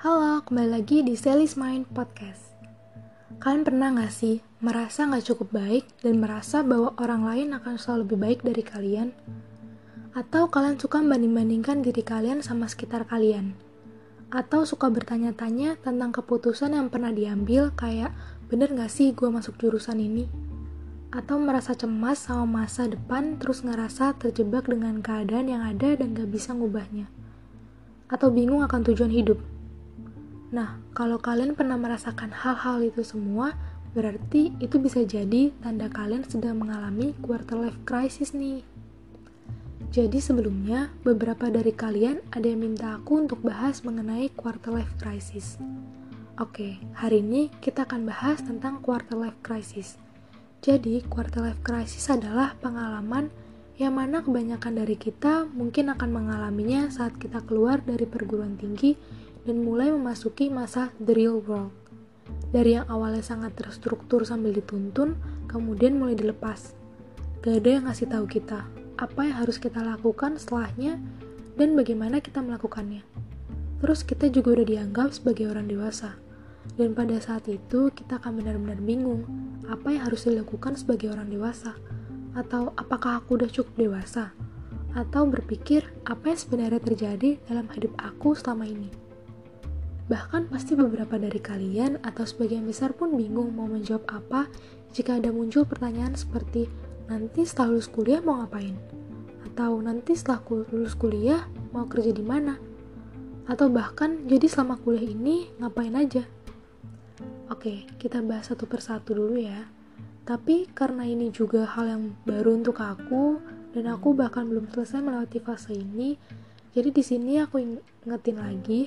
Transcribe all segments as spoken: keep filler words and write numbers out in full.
Halo, kembali lagi di Salis Mind Podcast. Kalian pernah gak sih merasa gak cukup baik dan merasa bahwa orang lain akan selalu lebih baik dari kalian? Atau kalian suka membanding-bandingkan diri kalian sama sekitar kalian? Atau suka bertanya-tanya tentang keputusan yang pernah diambil, kayak bener gak sih gue masuk jurusan ini? Atau merasa cemas sama masa depan terus ngerasa terjebak dengan keadaan yang ada dan gak bisa ngubahnya? Atau bingung akan tujuan hidup? Nah, kalau kalian pernah merasakan hal-hal itu semua, berarti itu bisa jadi tanda kalian sedang mengalami quarter life crisis nih. Jadi sebelumnya, beberapa dari kalian ada yang minta aku untuk bahas mengenai quarter life crisis. Oke, hari ini kita akan bahas tentang quarter life crisis. Jadi, quarter life crisis adalah pengalaman yang mana kebanyakan dari kita mungkin akan mengalaminya saat kita keluar dari perguruan tinggi dan mulai memasuki masa the real world. Dari yang awalnya sangat terstruktur sambil dituntun, kemudian mulai dilepas. Gak ada yang ngasih tahu kita apa yang harus kita lakukan setelahnya dan bagaimana kita melakukannya. Terus kita juga udah dianggap sebagai orang dewasa. Dan pada saat itu kita akan benar-benar bingung apa yang harus dilakukan sebagai orang dewasa, atau apakah aku udah cukup dewasa, atau berpikir apa yang sebenarnya terjadi dalam hidup aku selama ini. Bahkan pasti beberapa dari kalian atau sebagian besar pun bingung mau menjawab apa jika ada muncul pertanyaan seperti, nanti setelah lulus kuliah mau ngapain? Atau nanti setelah lulus kuliah mau kerja di mana? Atau bahkan, jadi selama kuliah ini ngapain aja? Oke, kita bahas satu persatu dulu ya. Tapi karena ini juga hal yang baru untuk aku, dan aku bahkan belum selesai melewati fase ini, jadi di sini aku ingetin lagi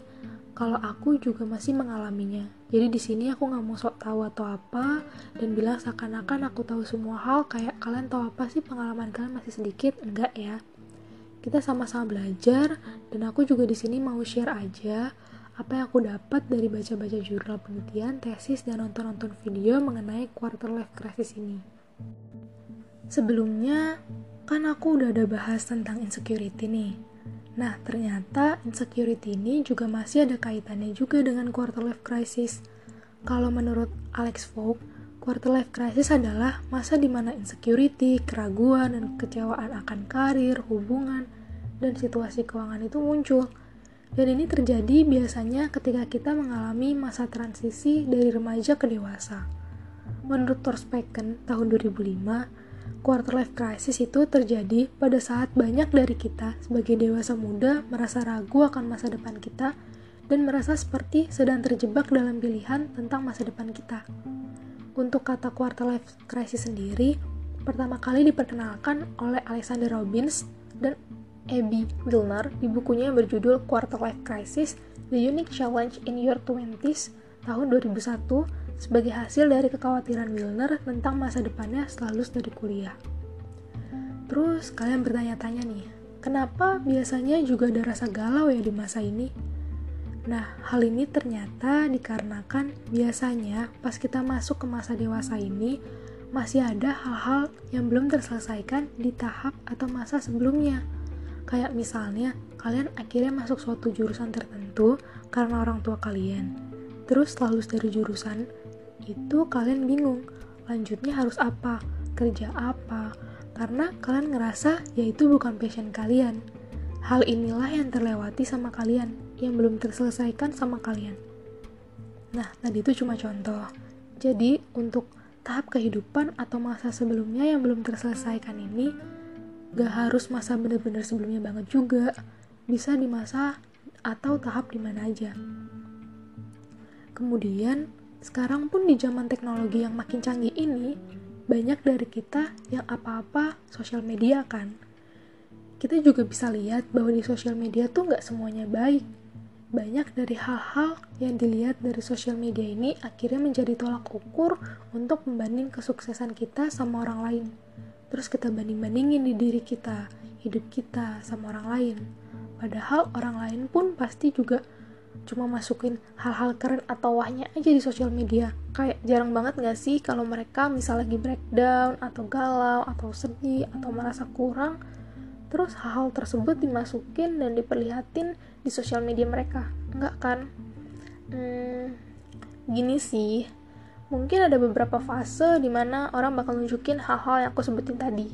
kalau aku juga masih mengalaminya. Jadi di sini aku nggak mau sok tahu atau apa, dan bilang seakan-akan aku tahu semua hal, kayak kalian tahu apa sih pengalaman kalian masih sedikit, enggak ya. Kita sama-sama belajar, dan aku juga di sini mau share aja apa yang aku dapat dari baca-baca jurnal penelitian, tesis, dan nonton-nonton video mengenai quarter life crisis ini. Sebelumnya, kan aku udah ada bahas tentang insecurity nih. Nah, ternyata insecurity ini juga masih ada kaitannya juga dengan quarter life crisis. Kalau menurut Alex Fogg, quarter life crisis adalah masa di mana insecurity, keraguan, dan kekecewaan akan karir, hubungan, dan situasi keuangan itu muncul. Dan ini terjadi biasanya ketika kita mengalami masa transisi dari remaja ke dewasa. Menurut Thor Specken tahun dua ribu lima, quarter life crisis itu terjadi pada saat banyak dari kita sebagai dewasa muda merasa ragu akan masa depan kita dan merasa seperti sedang terjebak dalam pilihan tentang masa depan kita. Untuk kata quarter life crisis sendiri, pertama kali diperkenalkan oleh Alexander Robbins dan Abby Wilner di bukunya yang berjudul Quarter Life Crisis: The Unique Challenge in Your Twenties tahun dua ribu satu sebagai hasil dari kekhawatiran Wilner tentang masa depannya setelah lulus dari kuliah. Terus kalian bertanya-tanya nih, kenapa biasanya juga ada rasa galau ya di masa ini? Nah, hal ini ternyata dikarenakan biasanya pas kita masuk ke masa dewasa ini masih ada hal-hal yang belum terselesaikan di tahap atau masa sebelumnya. Kayak misalnya, kalian akhirnya masuk suatu jurusan tertentu karena orang tua kalian. Terus setelah lulus dari jurusan itu kalian bingung, lanjutnya harus apa, kerja apa, karena kalian ngerasa ya itu bukan passion kalian. Hal inilah yang terlewati sama kalian, yang belum terselesaikan sama kalian. Nah, tadi itu cuma contoh. Jadi, untuk tahap kehidupan atau masa sebelumnya yang belum terselesaikan ini, gak harus masa benar-benar sebelumnya banget juga, bisa di masa atau tahap di mana aja. Kemudian, sekarang pun di zaman teknologi yang makin canggih ini, banyak dari kita yang apa-apa sosial media kan. Kita juga bisa lihat bahwa di sosial media tuh gak semuanya baik. Banyak dari hal-hal yang dilihat dari sosial media ini akhirnya menjadi tolak ukur untuk membanding kesuksesan kita sama orang lain. Terus kita banding-bandingin di diri kita, hidup kita sama orang lain. Padahal orang lain pun pasti juga cuma masukin hal-hal keren atau wahnya aja di sosial media. Kayak jarang banget gak sih kalau mereka misalnya lagi breakdown, atau galau, atau sedih, atau merasa kurang. Terus hal-hal tersebut dimasukin dan diperlihatin di sosial media mereka. Enggak kan? Hmm, gini sih, mungkin ada beberapa fase dimana orang bakal nunjukin hal-hal yang aku sebutin tadi.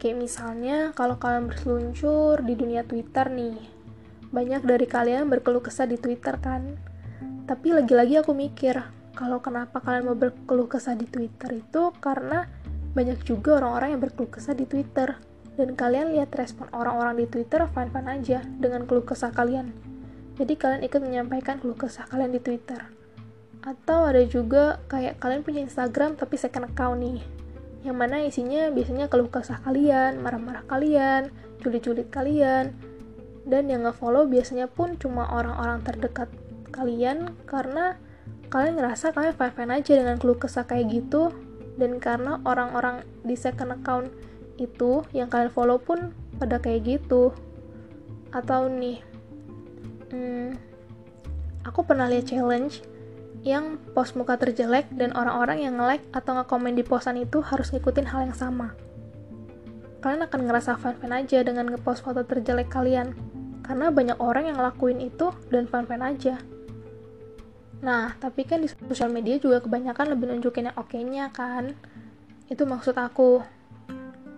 Kayak misalnya, kalau kalian berseluncur di dunia Twitter nih, banyak dari kalian berkeluh kesah di Twitter kan? Tapi lagi-lagi aku mikir, kalau kenapa kalian mau berkeluh kesah di Twitter itu karena banyak juga orang-orang yang berkeluh kesah di Twitter. Dan kalian lihat respon orang-orang di Twitter fine-fine aja dengan keluh kesah kalian. Jadi kalian ikut menyampaikan keluh kesah kalian di Twitter. Atau ada juga kayak kalian punya Instagram tapi second account nih, yang mana isinya biasanya keluh kesah kalian, marah-marah kalian, julid-julid kalian. Dan yang nge-follow biasanya pun cuma orang-orang terdekat kalian, karena kalian ngerasa kalian fine-fine aja dengan keluh kesah kayak gitu. Dan karena orang-orang di second account itu yang kalian follow pun pada kayak gitu. Atau nih, hmm, aku pernah lihat challenge yang post muka terjelek dan orang-orang yang nge-like atau nge-komen di postan itu harus ngikutin hal yang sama. Kalian akan ngerasa fan-fan aja dengan nge-post foto terjelek kalian, karena banyak orang yang ngelakuin itu dan fan-fan aja. Nah, tapi kan di sosial media juga kebanyakan lebih nunjukin yang oke-nya kan. Itu maksud aku.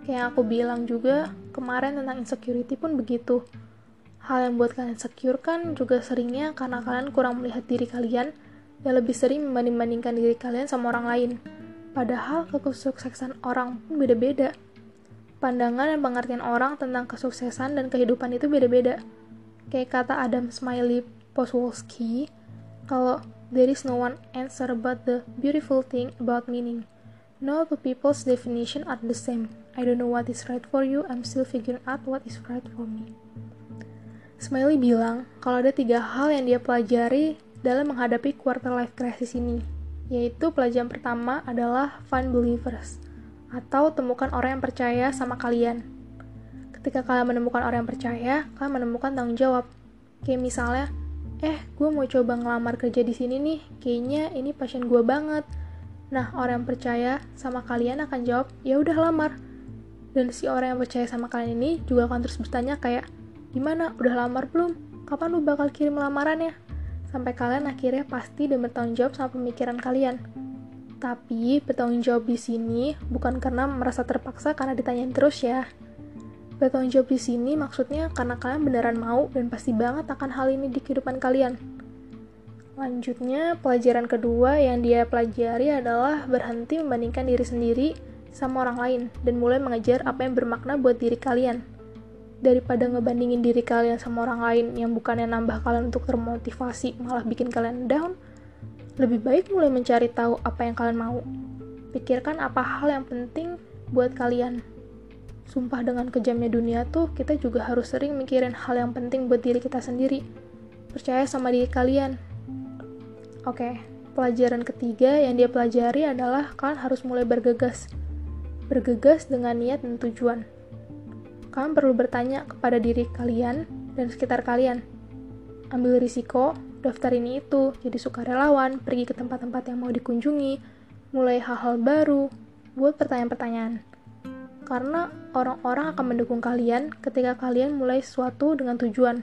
Kayak aku bilang juga kemarin tentang insecurity pun begitu. Hal yang buat kalian insecure kan juga seringnya karena kalian kurang melihat diri kalian dan lebih sering membanding-bandingkan diri kalian sama orang lain. Padahal kesuksesan orang pun beda-beda. Pandangan dan pengertian orang tentang kesuksesan dan kehidupan itu beda-beda. Kayak kata Adam Smiley Poswalski, kalau there is no one answer but the beautiful thing about meaning. No two people's definition are the same. I don't know what is right for you. I'm still figuring out what is right for me. Smiley bilang kalau ada tiga hal yang dia pelajari dalam menghadapi quarter life crisis ini, yaitu pelajaran pertama adalah find believers, atau temukan orang yang percaya sama kalian. Ketika kalian menemukan orang yang percaya, kalian menemukan tanggung jawab. Kayak misalnya, eh gue mau coba ngelamar kerja di sini nih, kayaknya ini passion gue banget. Nah, orang yang percaya sama kalian akan jawab, ya udah lamar. Dan si orang yang percaya sama kalian ini juga akan terus bertanya kayak, gimana, udah lamar belum? Kapan lu bakal kirim lamarannya? Sampai kalian akhirnya pasti dan bertanggung jawab sama pemikiran kalian. Tapi bertanggung jawab di sini bukan karena merasa terpaksa karena ditanyain terus ya. Bertanggung jawab di sini maksudnya karena kalian beneran mau dan pasti banget akan hal ini di kehidupan kalian. Lanjutnya, pelajaran kedua yang dia pelajari adalah berhenti membandingkan diri sendiri sama orang lain dan mulai mengejar apa yang bermakna buat diri kalian. Daripada ngebandingin diri kalian sama orang lain yang bukannya nambah kalian untuk termotivasi malah bikin kalian down, lebih baik mulai mencari tahu apa yang kalian mau. Pikirkan apa hal yang penting buat kalian. Sumpah dengan kejamnya dunia tuh, kita juga harus sering mikirin hal yang penting buat diri kita sendiri. Percaya sama diri kalian. Oke, pelajaran ketiga yang dia pelajari adalah kalian harus mulai bergegas. Bergegas dengan niat dan tujuan. Kalian perlu bertanya kepada diri kalian dan sekitar kalian. Ambil risiko, daftar ini itu, jadi sukarelawan, pergi ke tempat-tempat yang mau dikunjungi, mulai hal-hal baru, buat pertanyaan-pertanyaan. Karena orang-orang akan mendukung kalian ketika kalian mulai sesuatu dengan tujuan.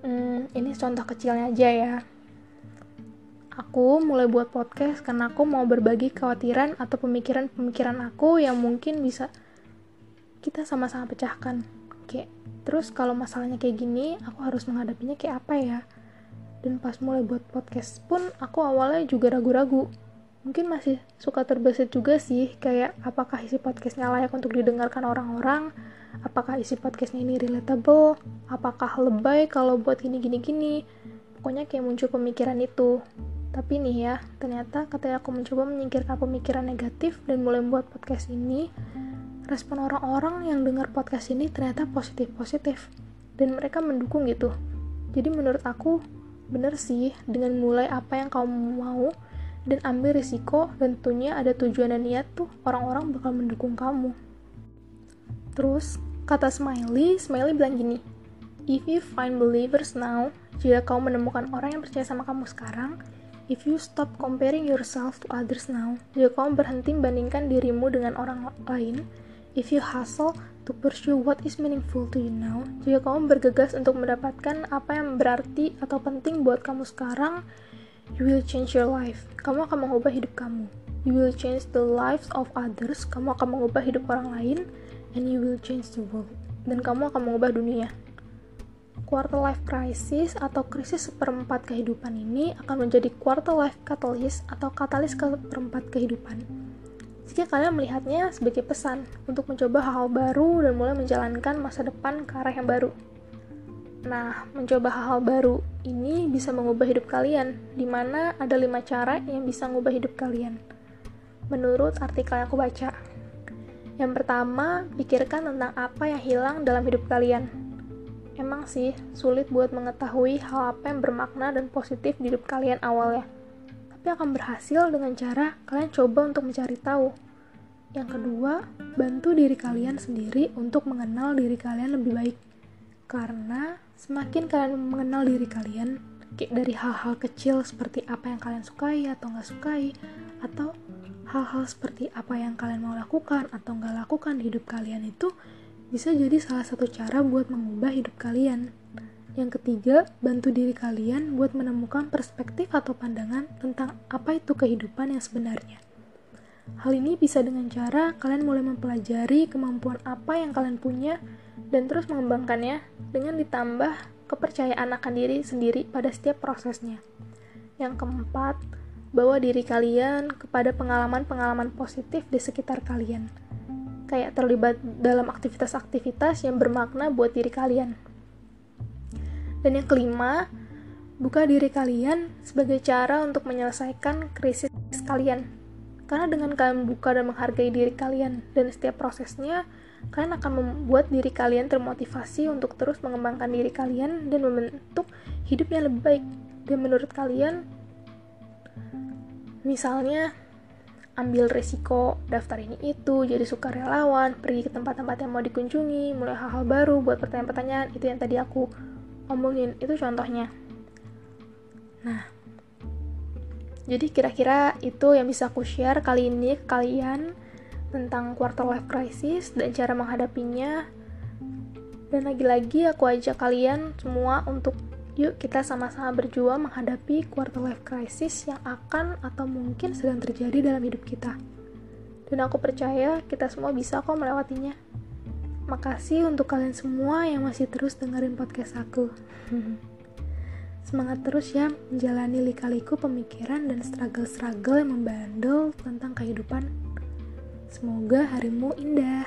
Hmm, ini contoh kecilnya aja ya. Aku mulai buat podcast karena aku mau berbagi kekhawatiran atau pemikiran-pemikiran aku yang mungkin bisa kita sama-sama pecahkan. Kayak, terus kalau masalahnya kayak gini, aku harus menghadapinya kayak apa ya? Dan pas mulai buat podcast pun, aku awalnya juga ragu-ragu. Mungkin masih suka terbesit juga sih, kayak apakah isi podcastnya layak untuk didengarkan orang-orang? Apakah isi podcastnya ini relatable? Apakah lebay kalau buat gini-gini-gini? Pokoknya kayak muncul pemikiran itu. Tapi nih ya, ternyata ketika aku mencoba menyingkirkan pemikiran negatif dan mulai membuat podcast ini, respon orang-orang yang dengar podcast ini ternyata positif-positif dan mereka mendukung gitu. Jadi menurut aku bener sih dengan mulai apa yang kamu mau dan ambil risiko, tentunya ada tujuan dan niat tuh orang-orang bakal mendukung kamu. Terus kata Smiley, Smiley bilang gini, if you find believers now, jika kamu menemukan orang yang percaya sama kamu sekarang, if you stop comparing yourself to others now, jika kamu berhenti membandingkan dirimu dengan orang lain, if you hustle, to pursue what is meaningful to you now. Jika kamu bergegas untuk mendapatkan apa yang berarti atau penting buat kamu sekarang, you will change your life. Kamu akan mengubah hidup kamu. You will change the lives of others. Kamu akan mengubah hidup orang lain, and you will change the world. Dan kamu akan mengubah dunia. Quarter life crisis atau krisis seperempat kehidupan ini akan menjadi quarter life catalyst atau katalis seperempat kehidupan. Jika kalian melihatnya sebagai pesan untuk mencoba hal-hal baru dan mulai menjalankan masa depan ke arah yang baru. Nah, mencoba hal-hal baru ini bisa mengubah hidup kalian, di mana ada lima cara yang bisa mengubah hidup kalian. Menurut artikel yang aku baca. Yang pertama, pikirkan tentang apa yang hilang dalam hidup kalian. Emang sih, sulit buat mengetahui hal apa yang bermakna dan positif di hidup kalian awalnya. Tapi akan berhasil dengan cara kalian coba untuk mencari tahu. Yang kedua, bantu diri kalian sendiri untuk mengenal diri kalian lebih baik. Karena semakin kalian mengenal diri kalian, kayak dari hal-hal kecil seperti apa yang kalian sukai atau nggak sukai, atau hal-hal seperti apa yang kalian mau lakukan atau nggak lakukan di hidup kalian itu, bisa jadi salah satu cara buat mengubah hidup kalian. Yang ketiga, bantu diri kalian buat menemukan perspektif atau pandangan tentang apa itu kehidupan yang sebenarnya. Hal ini bisa dengan cara kalian mulai mempelajari kemampuan apa yang kalian punya dan terus mengembangkannya dengan ditambah kepercayaan akan diri sendiri pada setiap prosesnya. Yang keempat, bawa diri kalian kepada pengalaman-pengalaman positif di sekitar kalian. Kayak terlibat dalam aktivitas-aktivitas yang bermakna buat diri kalian. Dan yang kelima, buka diri kalian sebagai cara untuk menyelesaikan krisis kalian. Karena dengan kalian buka dan menghargai diri kalian dan setiap prosesnya, kalian akan membuat diri kalian termotivasi untuk terus mengembangkan diri kalian dan membentuk hidup yang lebih baik. Dan menurut kalian, misalnya, ambil resiko, daftar ini itu, jadi sukarelawan, pergi ke tempat-tempat yang mau dikunjungi, mulai hal-hal baru, buat pertanyaan-pertanyaan, itu yang tadi aku omongin, itu contohnya. Nah, jadi kira-kira itu yang bisa aku share kali ini ke kalian tentang quarter life crisis dan cara menghadapinya. Dan lagi-lagi aku ajak kalian semua untuk yuk kita sama-sama berjuang menghadapi quarter life crisis yang akan atau mungkin sedang terjadi dalam hidup kita. Dan aku percaya kita semua bisa kok melewatinya. Makasih untuk kalian semua yang masih terus dengerin podcast aku. Semangat terus ya menjalani lika-liku pemikiran dan struggle-struggle yang membandel tentang kehidupan. Semoga harimu indah.